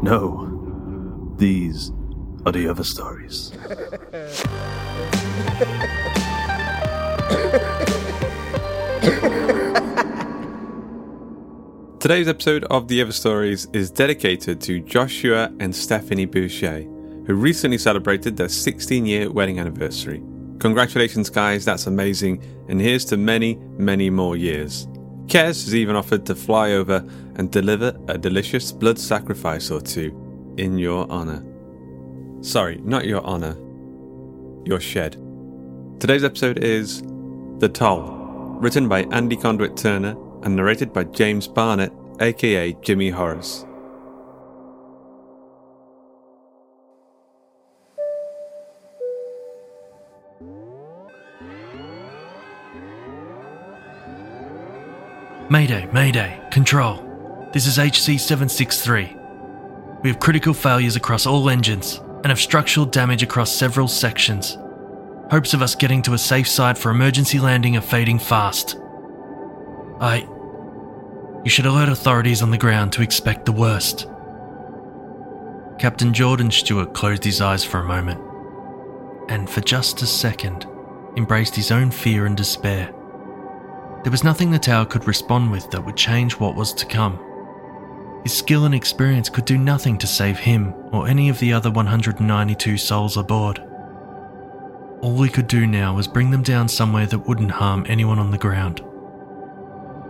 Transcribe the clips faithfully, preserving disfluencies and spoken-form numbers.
No, these are the other stories. Today's episode of The Other Stories is dedicated to Joshua and Stephanie Boucher, who recently celebrated their sixteen-year wedding anniversary. Congratulations, guys, that's amazing, and here's to many, many more years. Kez has even offered to fly over and deliver a delicious blood sacrifice or two in your honour. Sorry, not your honour. Your shed. Today's episode is The Toll, written by Andy Conduit-Turner and narrated by James Barnett, aka Jimmy Horrors. Mayday, mayday, control. This is H C seven sixty-three. We have critical failures across all engines and have structural damage across several sections. Hopes of us getting to a safe site for emergency landing are fading fast. I... You should alert authorities on the ground to expect the worst. Captain Jordan Stewart closed his eyes for a moment and for just a second embraced his own fear and despair. There was nothing the tower could respond with that would change what was to come. His skill and experience could do nothing to save him or any of the other one hundred ninety-two souls aboard. All he could do now was bring them down somewhere that wouldn't harm anyone on the ground.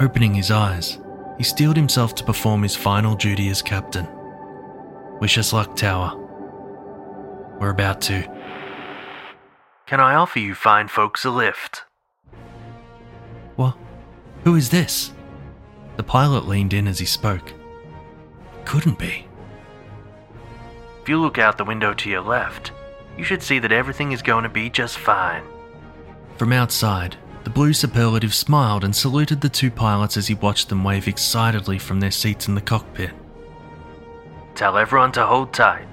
Opening his eyes, he steeled himself to perform his final duty as captain. Wish us luck, Tower. We're about to. Can I offer you fine folks a lift? What? Who is this? The pilot leaned in as he spoke. It couldn't be. If you look out the window to your left, you should see that everything is going to be just fine. From outside, the Blue Superlative smiled and saluted the two pilots as he watched them wave excitedly from their seats in the cockpit. Tell everyone to hold tight.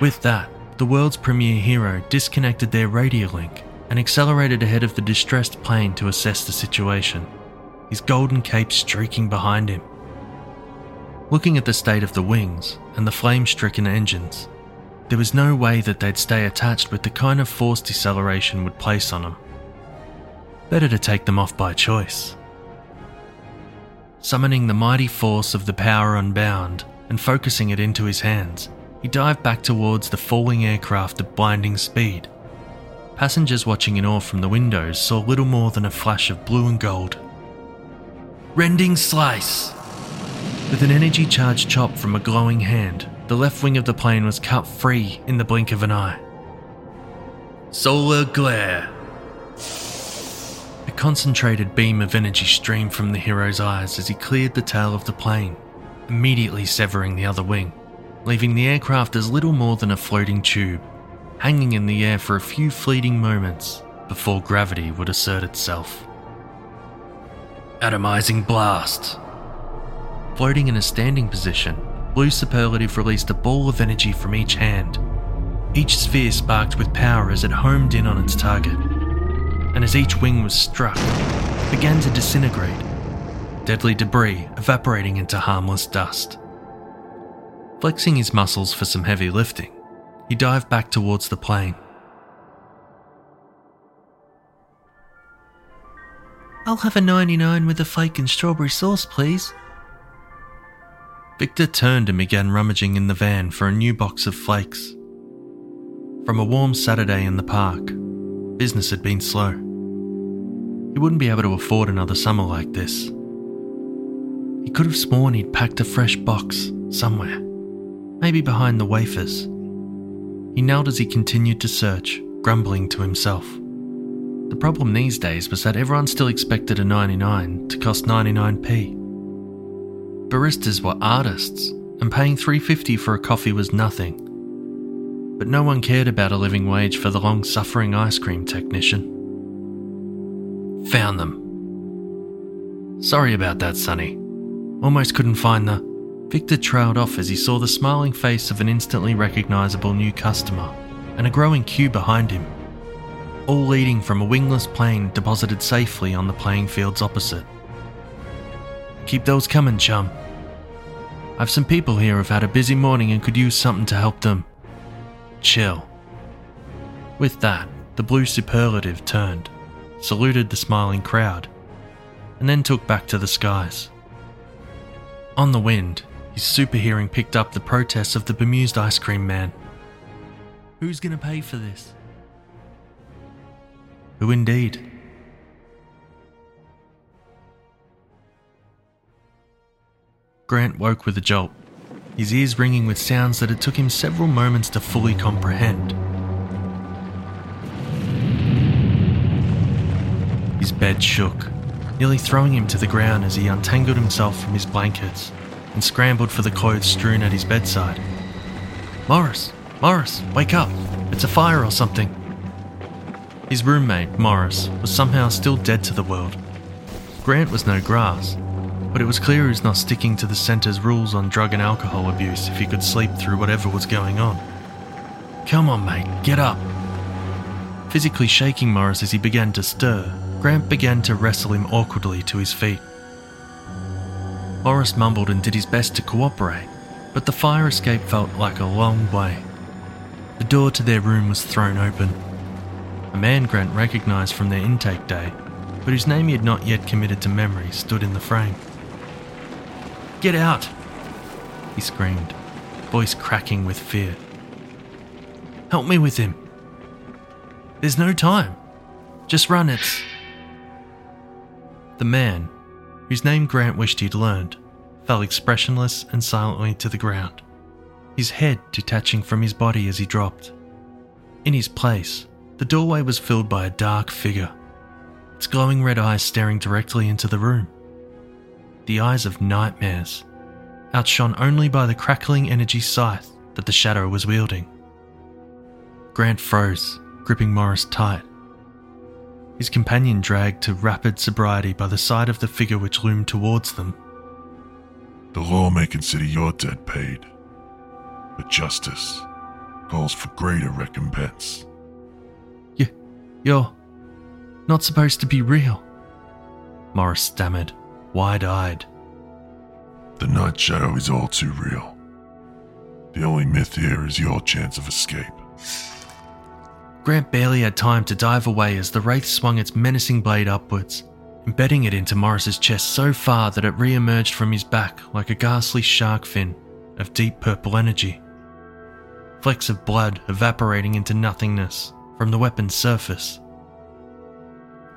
With that, the world's premier hero disconnected their radio link and accelerated ahead of the distressed plane to assess the situation, his golden cape streaking behind him. Looking at the state of the wings and the flame-stricken engines, there was no way that they'd stay attached with the kind of force deceleration would place on them. Better to take them off by choice. Summoning the mighty force of the power unbound and focusing it into his hands, He dived back towards the falling aircraft at blinding speed. Passengers watching in awe from the windows saw little more than a flash of blue and gold. Rending slice! With an energy-charged chop from a glowing hand, the left wing of the plane was cut free in the blink of an eye. Solar glare! A concentrated beam of energy streamed from the hero's eyes as he cleared the tail of the plane, immediately severing the other wing, leaving the aircraft as little more than a floating tube, hanging in the air for a few fleeting moments before gravity would assert itself. Atomizing blast! Floating in a standing position, Blue Superlative released a ball of energy from each hand. Each sphere sparked with power as it homed in on its target, and as each wing was struck, it began to disintegrate, deadly debris evaporating into harmless dust. Flexing his muscles for some heavy lifting, he dived back towards the plane. I'll have a ninety-nine with a flake and strawberry sauce, please. Victor turned and began rummaging in the van for a new box of flakes. From a warm Saturday in the park, business had been slow. He wouldn't be able to afford another summer like this. He could have sworn he'd packed a fresh box somewhere, maybe behind the wafers. He knelt as he continued to search, grumbling to himself. The problem these days was that everyone still expected a ninety-nine to cost ninety-nine p. Baristas were artists, and paying three dollars fifty for a coffee was nothing. But no one cared about a living wage for the long-suffering ice cream technician. Found them. Sorry about that, Sonny. Almost couldn't find the... Victor trailed off as he saw the smiling face of an instantly recognisable new customer and a growing queue behind him, all leading from a wingless plane deposited safely on the playing fields opposite. Keep those coming, chum. I've some people here who've had a busy morning and could use something to help them. Chill. With that, the Blue Superlative turned, saluted the smiling crowd, and then took back to the skies. On the wind, his super hearing picked up the protests of the bemused ice cream man. Who's gonna pay for this? Who indeed? Grant woke with a jolt, his ears ringing with sounds that it took him several moments to fully comprehend. His bed shook, nearly throwing him to the ground as he untangled himself from his blankets and scrambled for the clothes strewn at his bedside. Morris! Morris! Wake up! It's a fire or something! His roommate, Morris, was somehow still dead to the world. Grant was no grass, but it was clear he was not sticking to the centre's rules on drug and alcohol abuse if he could sleep through whatever was going on. Come on, mate, get up! Physically shaking Morris as he began to stir, Grant began to wrestle him awkwardly to his feet. Morris mumbled and did his best to cooperate, but the fire escape felt like a long way. The door to their room was thrown open. A man Grant recognised from their intake day, but whose name he had not yet committed to memory, stood in the frame. Get out! He screamed, voice cracking with fear. Help me with him. There's no time. Just run, it's... The man, whose name Grant wished he'd learned, fell expressionless and silently to the ground, his head detaching from his body as he dropped. In his place, the doorway was filled by a dark figure, its glowing red eyes staring directly into the room. The eyes of nightmares, outshone only by the crackling energy scythe that the shadow was wielding. Grant froze, gripping Morris tight. His companion dragged to rapid sobriety by the side of the figure which loomed towards them. The law may consider your debt paid, but justice calls for greater recompense. You're not supposed to be real, Morris stammered, wide-eyed. The Night Shadow is all too real. The only myth here is your chance of escape. Grant barely had time to dive away as the wraith swung its menacing blade upwards, embedding it into Morris's chest so far that it re-emerged from his back like a ghastly shark fin of deep purple energy. flecks of blood evaporating into nothingness from the weapon's surface.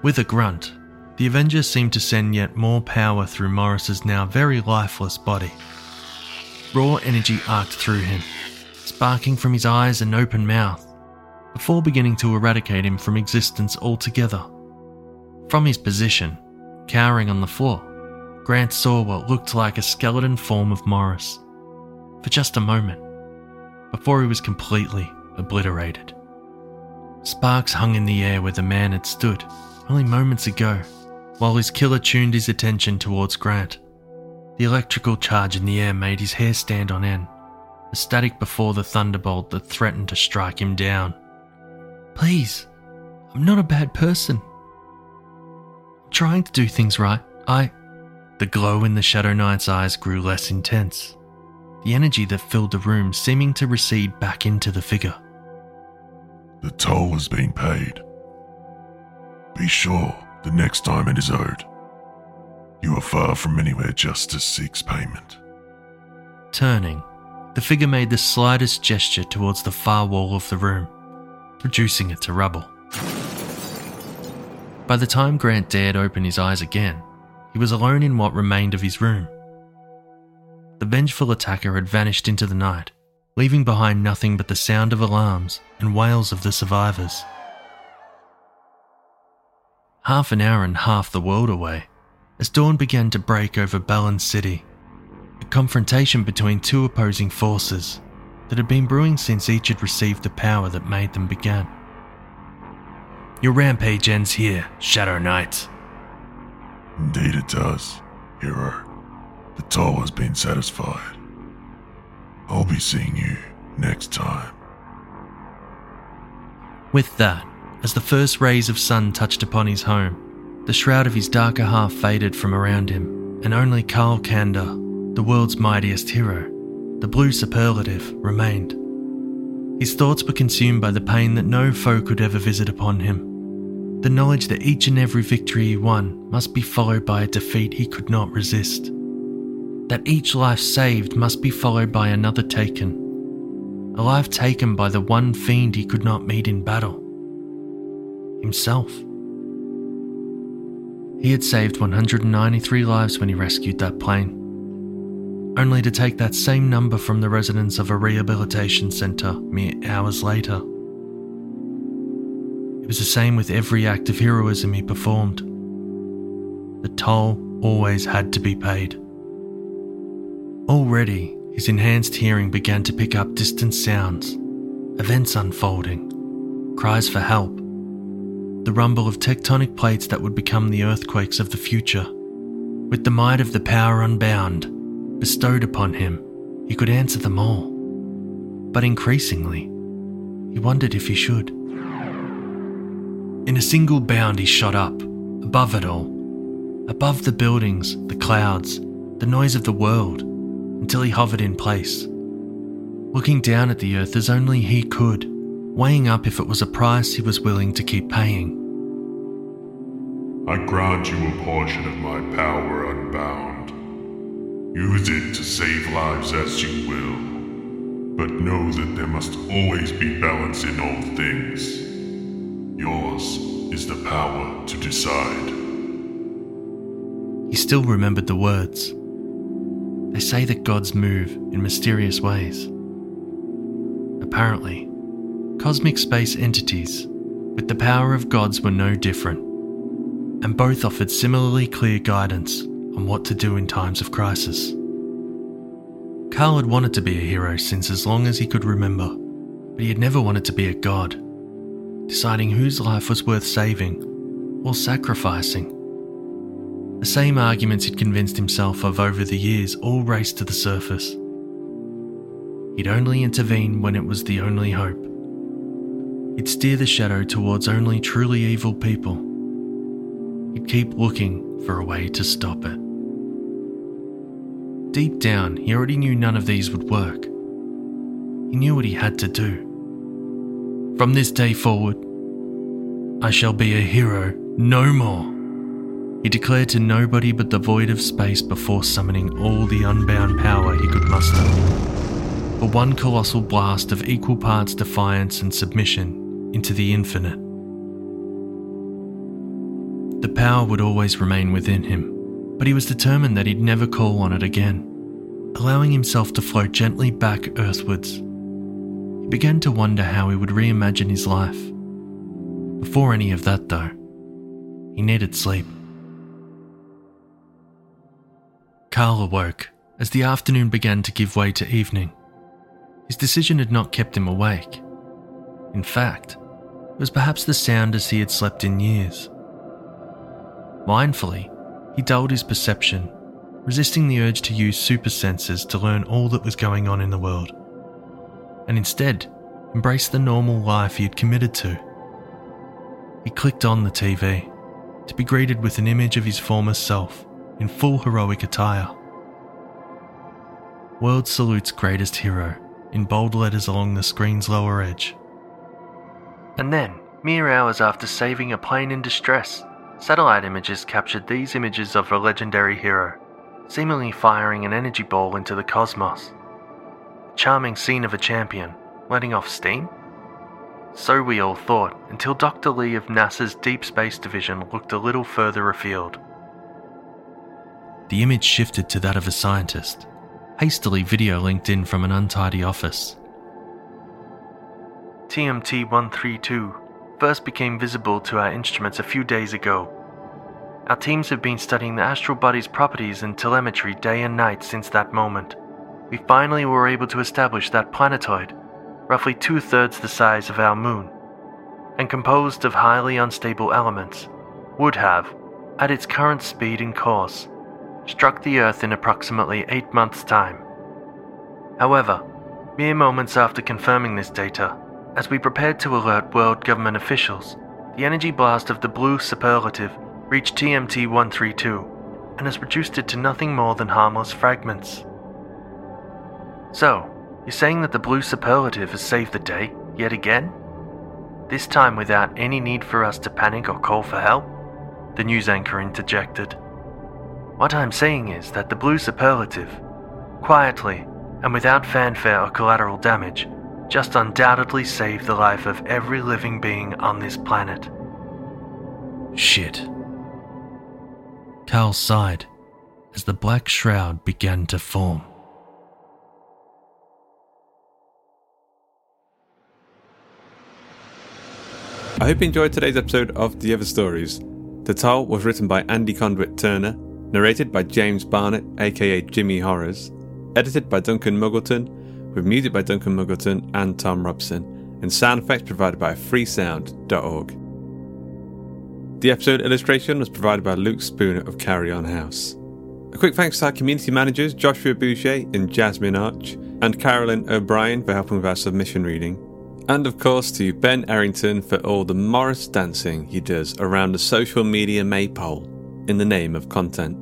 With a grunt, the Avenger seemed to send yet more power through Morris's now very lifeless body. Raw energy arced through him, sparking from his eyes and open mouth, before beginning to eradicate him from existence altogether. From his position, cowering on the floor, Grant saw what looked like a skeleton form of Morris, for just a moment, before he was completely obliterated. Sparks hung in the air where the man had stood only moments ago, while his killer tuned his attention towards Grant. The electrical charge in the air made his hair stand on end, the static before the thunderbolt that threatened to strike him down. "Please, I'm not a bad person. I'm trying to do things right. I..." The glow in the Shadow Knight's eyes grew less intense, the energy that filled the room seeming to recede back into the figure. "The toll has been paid. Be sure the next time it is owed. You are far from anywhere justice seeks payment." Turning, the figure made the slightest gesture towards the far wall of the room, reducing it to rubble. By the time Grant dared open his eyes again, he was alone in what remained of his room. The vengeful attacker had vanished into the night, leaving behind nothing but the sound of alarms and wails of the survivors. Half an hour and half the world away, as dawn began to break over Balan City, a confrontation between two opposing forces that had been brewing since each had received the power that made them began. "Your rampage ends here, Shadow Knight." "Indeed it does, hero. The toll has been satisfied. I'll be seeing you next time." With that, as the first rays of sun touched upon his home, the shroud of his darker half faded from around him, and only Carl Kander, the world's mightiest hero, the Blue Superlative, remained. His thoughts were consumed by the pain that no foe could ever visit upon him, the knowledge that each and every victory he won must be followed by a defeat he could not resist, that each life saved must be followed by another taken, a life taken by the one fiend he could not meet in battle, himself. He had saved one hundred ninety-three lives when he rescued that plane, only to take that same number from the residents of a rehabilitation centre mere hours later. It was the same with every act of heroism he performed. The toll always had to be paid. Already, his enhanced hearing began to pick up distant sounds, events unfolding, cries for help, the rumble of tectonic plates that would become the earthquakes of the future. With the might of the power unbound bestowed upon him, he could answer them all. But increasingly, he wondered if he should. In a single bound he shot up, above it all, above the buildings, the clouds, the noise of the world, until he hovered in place, looking down at the earth as only he could, weighing up if it was a price he was willing to keep paying. "I grant you a portion of my power unbound. Use it to save lives as you will, but know that there must always be balance in all things. Yours is the power to decide." He still remembered the words. They say that gods move in mysterious ways. Apparently, cosmic space entities with the power of gods were no different, and both offered similarly clear guidance on what to do in times of crisis. Carl had wanted to be a hero since as long as he could remember, but he had never wanted to be a god, deciding whose life was worth saving or sacrificing. The same arguments he'd convinced himself of over the years all raced to the surface. He'd only intervene when it was the only hope. He'd steer the shadow towards only truly evil people. He'd keep looking for a way to stop it. Deep down, he already knew none of these would work. He knew what he had to do. "From this day forward, I shall be a hero no more," he declared to nobody but the void of space before summoning all the unbound power he could muster. but one colossal blast of equal parts defiance and submission into the infinite. The power would always remain within him, but he was determined that he'd never call on it again, allowing himself to float gently back earthwards. He began to wonder how he would reimagine his life. Before any of that, though, he needed sleep. Carl awoke as the afternoon began to give way to evening. His decision had not kept him awake. In fact, it was perhaps the soundest he had slept in years. Mindfully, he dulled his perception, resisting the urge to use super senses to learn all that was going on in the world, and instead embraced the normal life he had committed to. He clicked on the T V, to be greeted with an image of his former self in full heroic attire. World salutes greatest hero in bold letters along the screen's lower edge. And then, mere hours after saving a plane in distress, satellite images captured these images of a legendary hero, seemingly firing an energy ball into the cosmos. A charming scene of a champion, letting off steam? So we all thought, until Doctor Lee of NASA's Deep Space Division looked a little further afield. The image shifted to that of a scientist, hastily video-linked in from an untidy office. T M T one thirty-two first became visible to our instruments a few days ago. Our teams have been studying the astral body's properties and telemetry day and night since that moment. We finally were able to establish that planetoid, roughly two-thirds the size of our moon, and composed of highly unstable elements, would have, at its current speed and course, struck the Earth in approximately eight months' time. However, mere moments after confirming this data, as we prepared to alert world government officials, the energy blast of the Blue Superlative reached T M T one thirty-two and has reduced it to nothing more than harmless fragments. So, you're saying that the Blue Superlative has saved the day, yet again? This time without any need for us to panic or call for help? The news anchor interjected. What I'm saying is that the Blue Superlative, quietly and without fanfare or collateral damage, just undoubtedly saved the life of every living being on this planet. Shit. Carl sighed as the black shroud began to form. I hope you enjoyed today's episode of The Other Stories. The Toll was written by Andy Conduit-Turner, narrated by James Barnett, aka Jimmy Horrors, edited by Duncan Muggleton, with music by Duncan Muggleton and Thom Robson, and sound effects provided by Freesound dot org. The episode illustration was provided by Luke Spooner of Carry On House. A quick thanks to our community managers Joshua Boucher and Jasmine Arch, and Carolyn O'Brien for helping with our submission reading. And of course to Ben Errington for all the Morris dancing he does around the social media maypole in the name of content.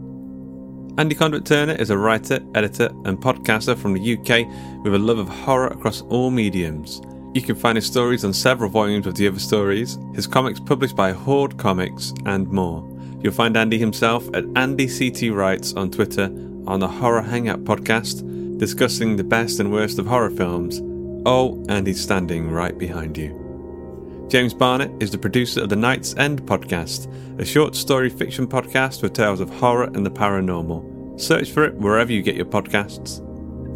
Andy Conduit-Turner is a writer, editor and podcaster from the U K with a love of horror across all mediums. You can find his stories on several volumes of The Other Stories, his comics published by Horde Comics and more. You'll find Andy himself at Andy C T Writes on Twitter on the Horror Hangout podcast, discussing the best and worst of horror films. Oh, and he's standing right behind you. James Barnett is the producer of the Night's End podcast, a short story fiction podcast with tales of horror and the paranormal. Search for it wherever you get your podcasts.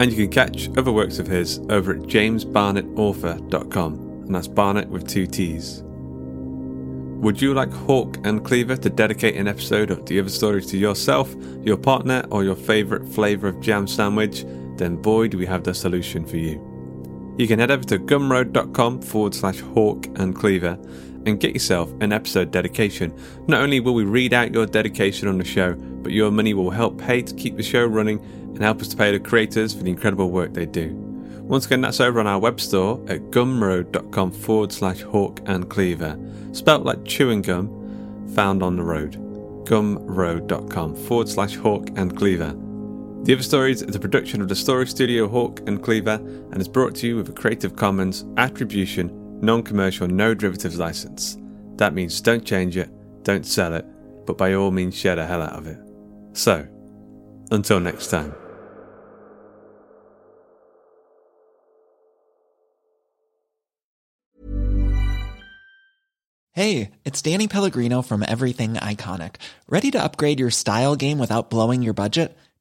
And you can catch other works of his over at james barnett author dot com, and that's Barnett with two T's. Would you like Hawk and Cleaver to dedicate an episode of The Other Stories to yourself, your partner, or your favourite flavour of jam sandwich? Then boy, do we have the solution for you. You can head over to gumroad.com forward slash hawk and cleaver and get yourself an episode dedication. Not only will we read out your dedication on the show, but your money will help pay to keep the show running and help us to pay the creators for the incredible work they do. Once again, that's over on our web store at gumroad.com forward slash hawk and cleaver, spelt like chewing gum, found on the road. Gumroad.com forward slash hawk and cleaver. The Other Stories is a production of the Story Studio Hawk and Cleaver and is brought to you with a Creative Commons Attribution, Non-Commercial, No Derivatives License. That means don't change it, don't sell it, but by all means share the hell out of it. So, until next time. Hey, it's Danny Pellegrino from Everything Iconic. Ready to upgrade your style game without blowing your budget?